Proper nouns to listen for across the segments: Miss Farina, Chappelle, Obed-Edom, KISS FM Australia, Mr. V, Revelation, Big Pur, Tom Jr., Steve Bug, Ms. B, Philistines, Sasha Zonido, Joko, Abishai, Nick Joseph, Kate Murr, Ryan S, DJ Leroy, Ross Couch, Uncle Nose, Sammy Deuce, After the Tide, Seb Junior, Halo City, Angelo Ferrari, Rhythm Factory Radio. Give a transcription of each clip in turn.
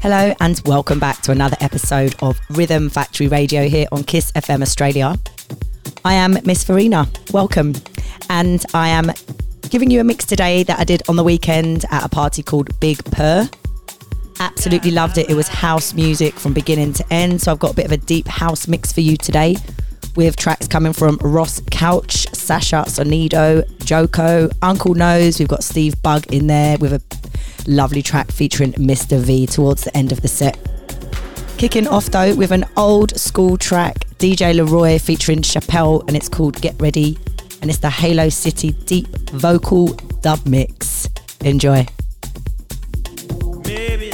Hello and welcome back to another episode of Rhythm Factory Radio here on KISS FM Australia. I am Miss Farina, welcome. And I am giving you a mix today that I did on the weekend at a party called Big Pur. Absolutely loved it. It was house music from beginning to end. So I've got a bit of a deep house mix for you today with tracks coming from Ross Couch, Sasha Zonido, Joko, Uncle Nose. We've got Steve Bug in there with a lovely track featuring Mr. V towards the end of the set. Kicking off though with an old school track, DJ Leroy featuring Chappelle, and it's called Get Ready, and it's the Halo City deep vocal dub mix. Enjoy. Baby.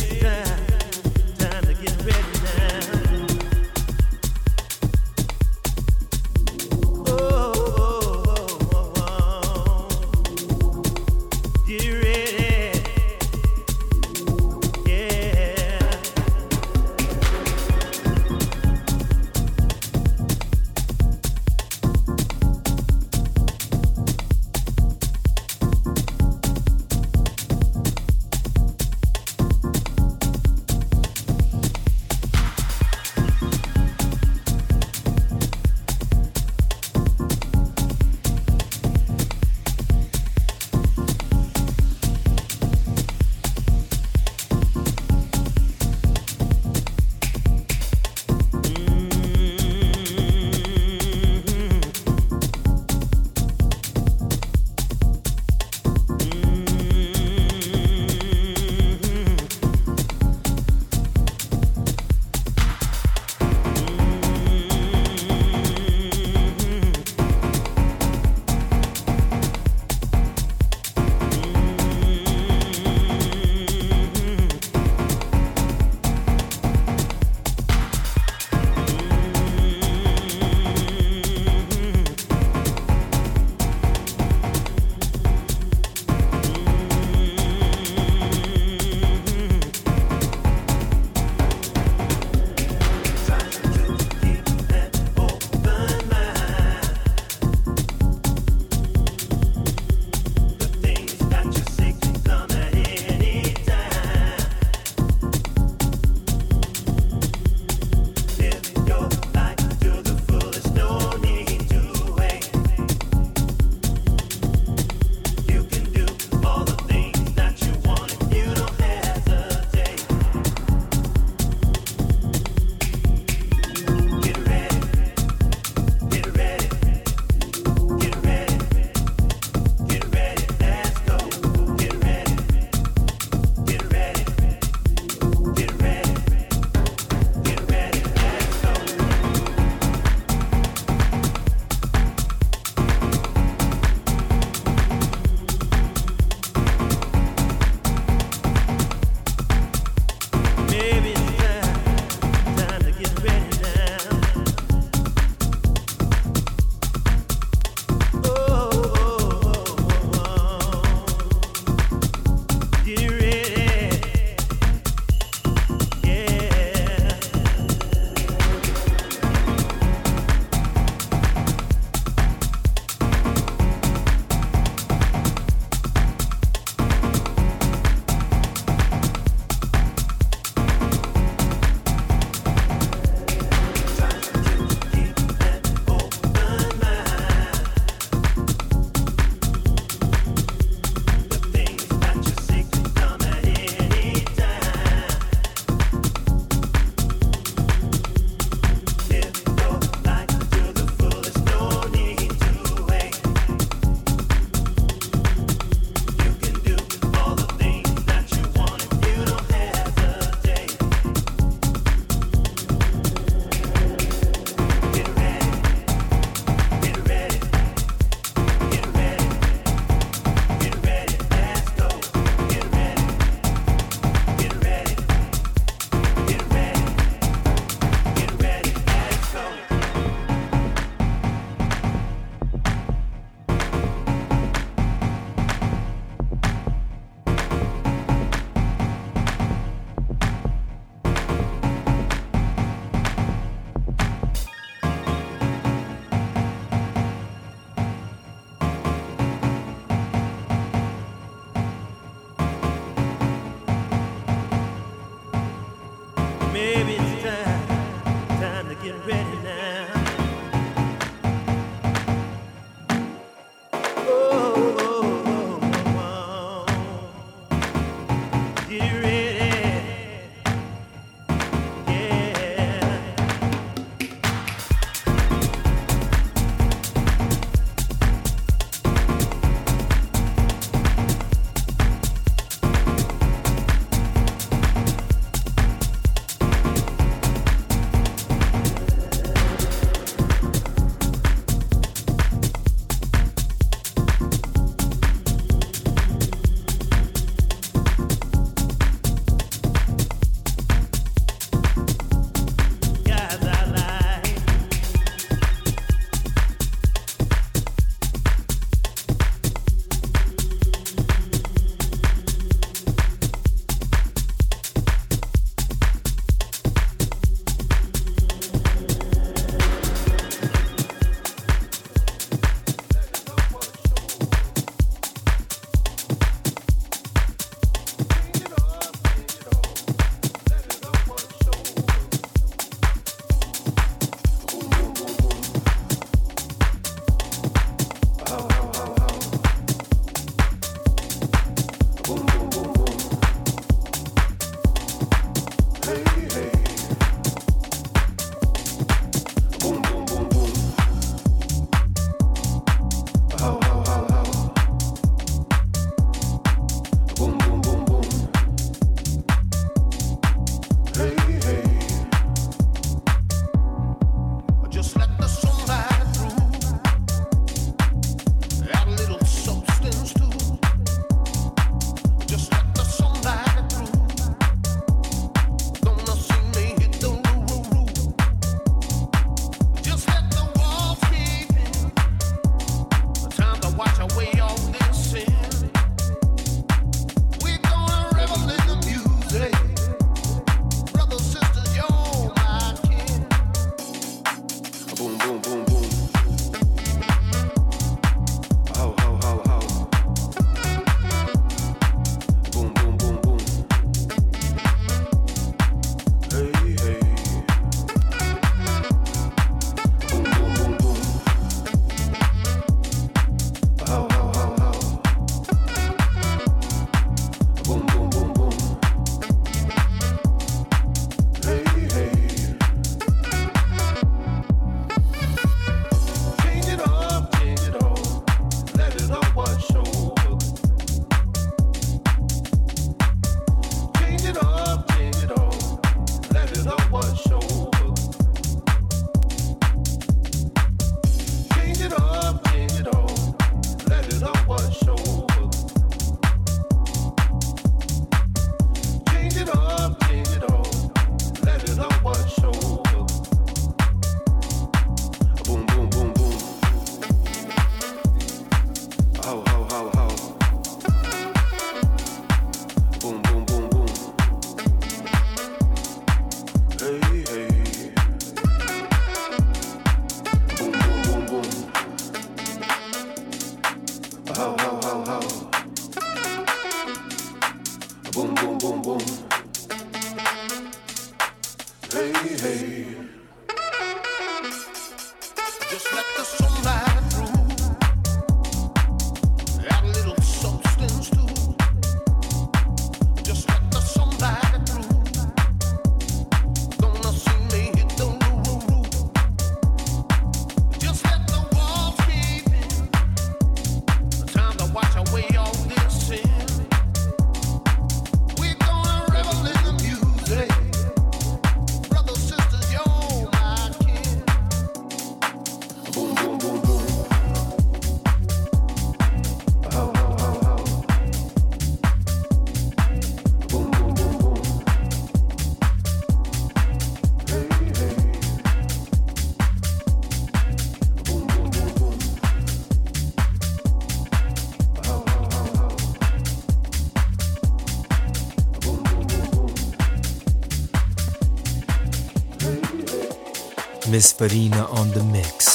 Miss Farina on the mix.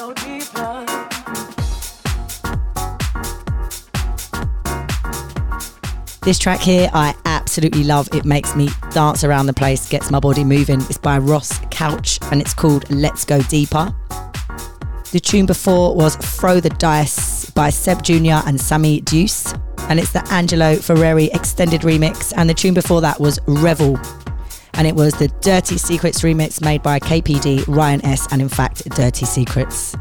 go deeper. This track here, I absolutely love. It makes me dance around the place, gets my body moving. It's by Ross Couch and it's called Let's Go Deeper. The tune before was Throw the Dice by Seb Junior and Sammy Deuce, and it's the Angelo Ferrari extended remix, and the tune before that was Revel, and it was the Dirty Secrets remix made by KPD, Ryan S, and in fact Dirty Secrets.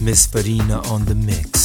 Miss Farina on the mix.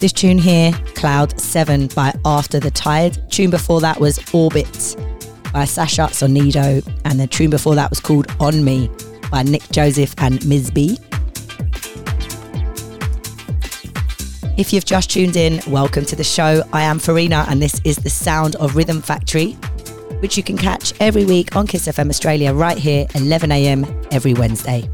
This tune here, Cloud 7 by After the Tide. Tune before that was Orbit by Sasha Zonido, and the tune before that was called On Me by Nick Joseph and Ms. B. If you've just tuned in, welcome to the show. I am Farina and this is the sound of Rhythm Factory, which you can catch every week on KISS FM Australia right here, 11 a.m. every Wednesday.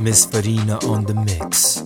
Miss Farina on the mix.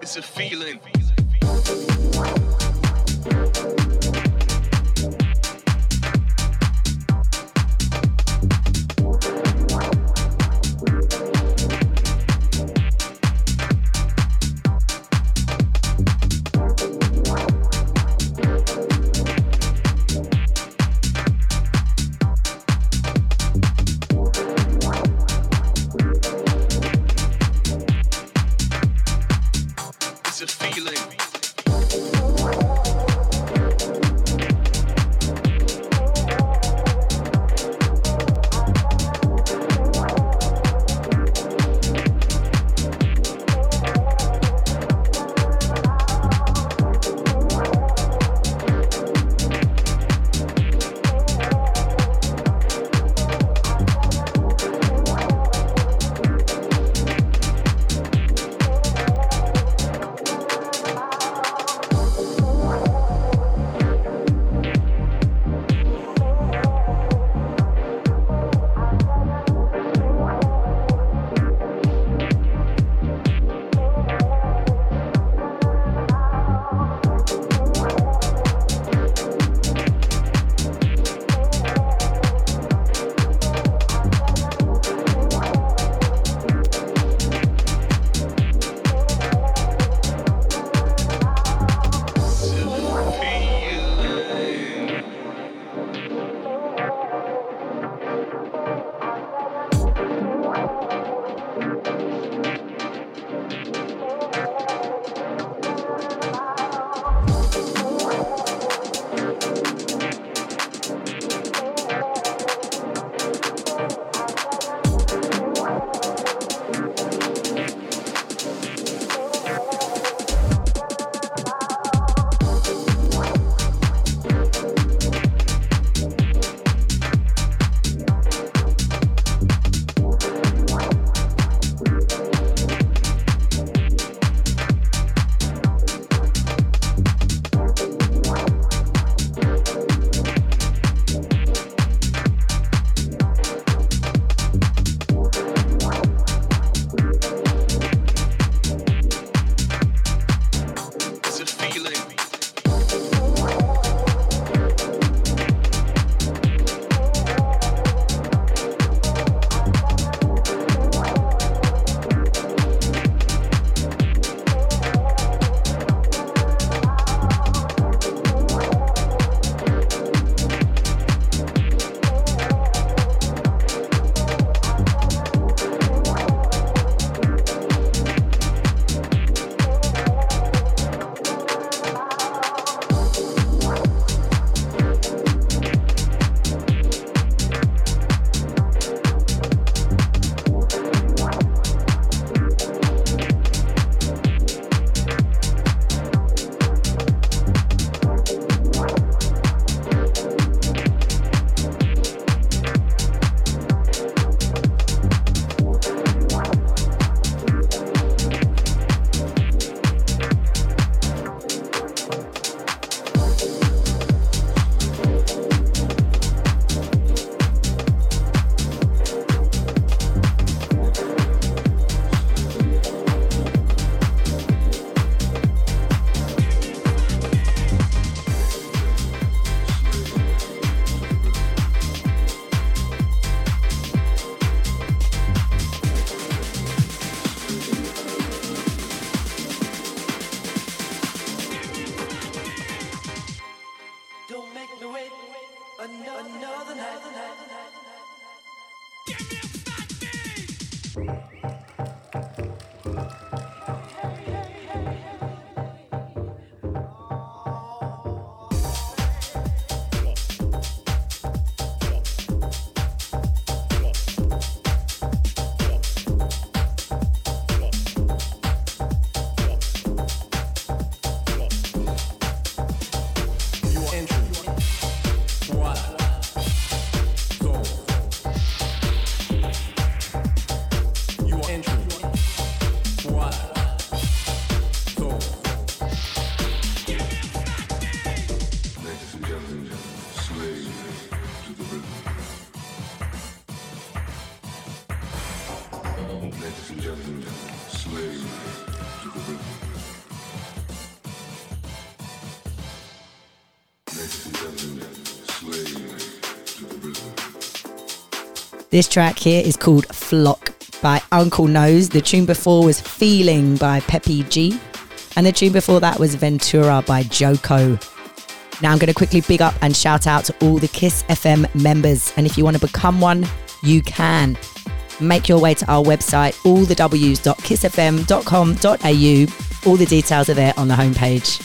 It's a feeling. This track here is called Flock by Uncle Nose. The tune before was Feeling by Peppy G. And the tune before that was Ventura by Joko. Now I'm going to quickly big up and shout out to all the KISS FM members. And if you want to become one, you can. Make your way to our website, allthews.kissfm.com.au. All the details are there on the homepage.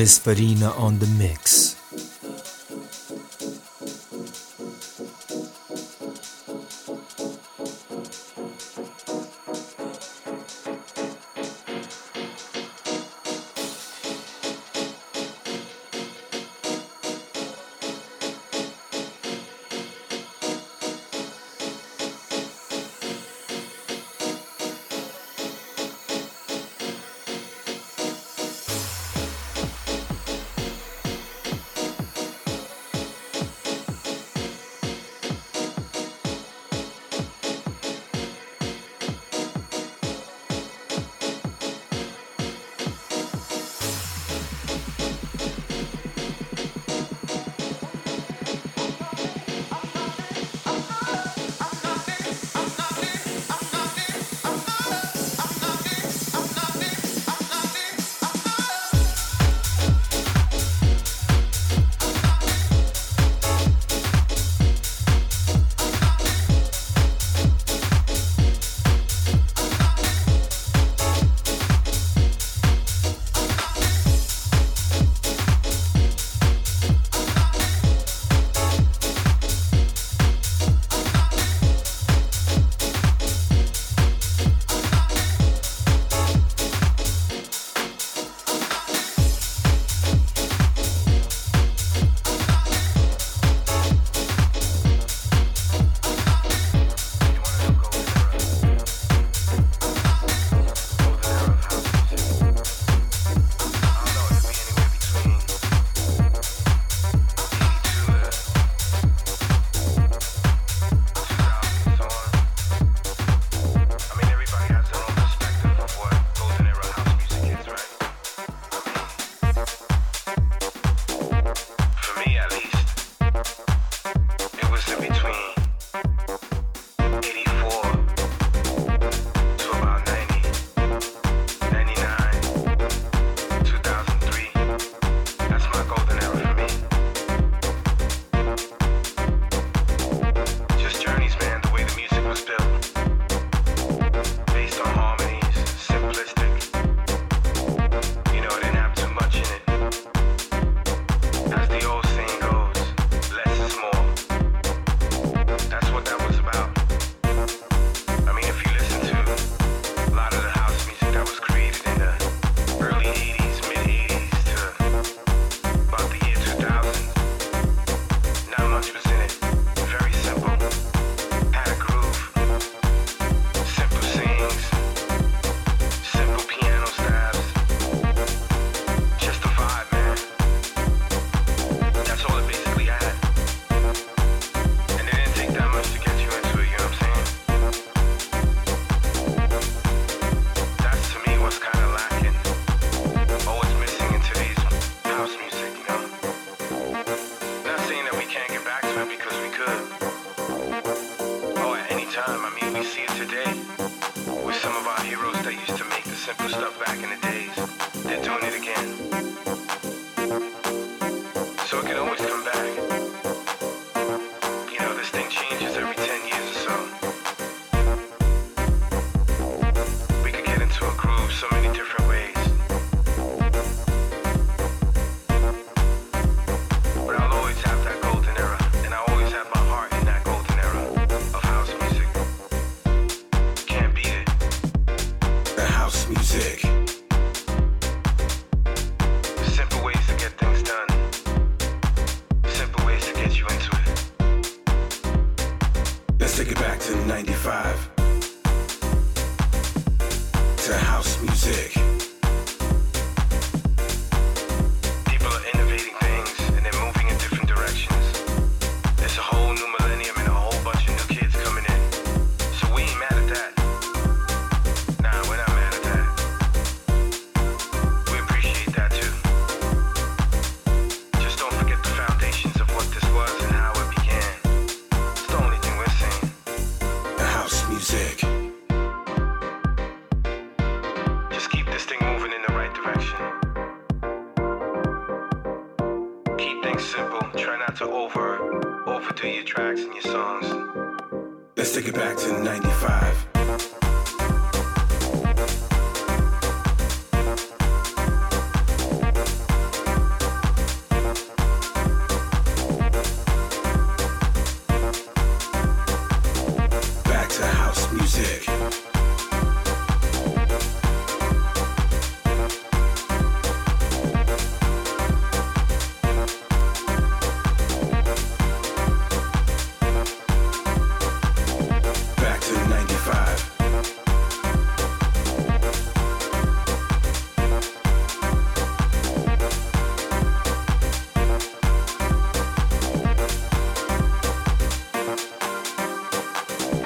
Miss Farina on the mix.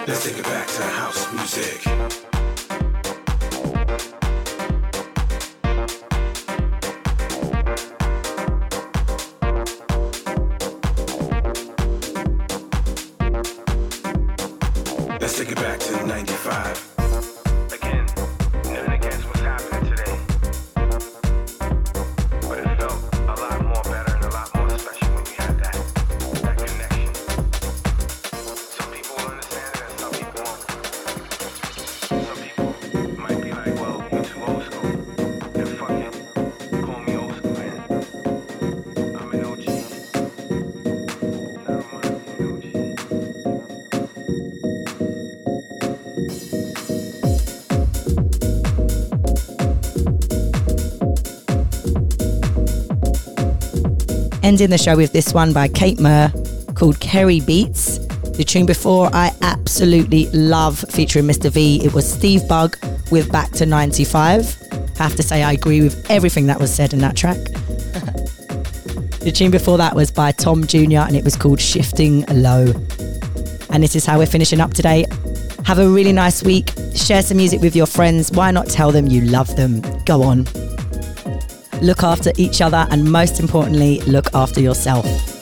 Let's take it back to house music. Ending the show with this one by Kate Murr called Kerry Beats. The tune before I absolutely love featuring Mr. V. It was Steve Bug with Back to 95. I have to say I agree with everything that was said in that track. The tune before that was by Tom Jr. and it was called Shifting Low. And this is how we're finishing up today. Have a really nice week. Share some music with your friends. Why not tell them you love them? Go on. Look after each other and most importantly, look after yourself.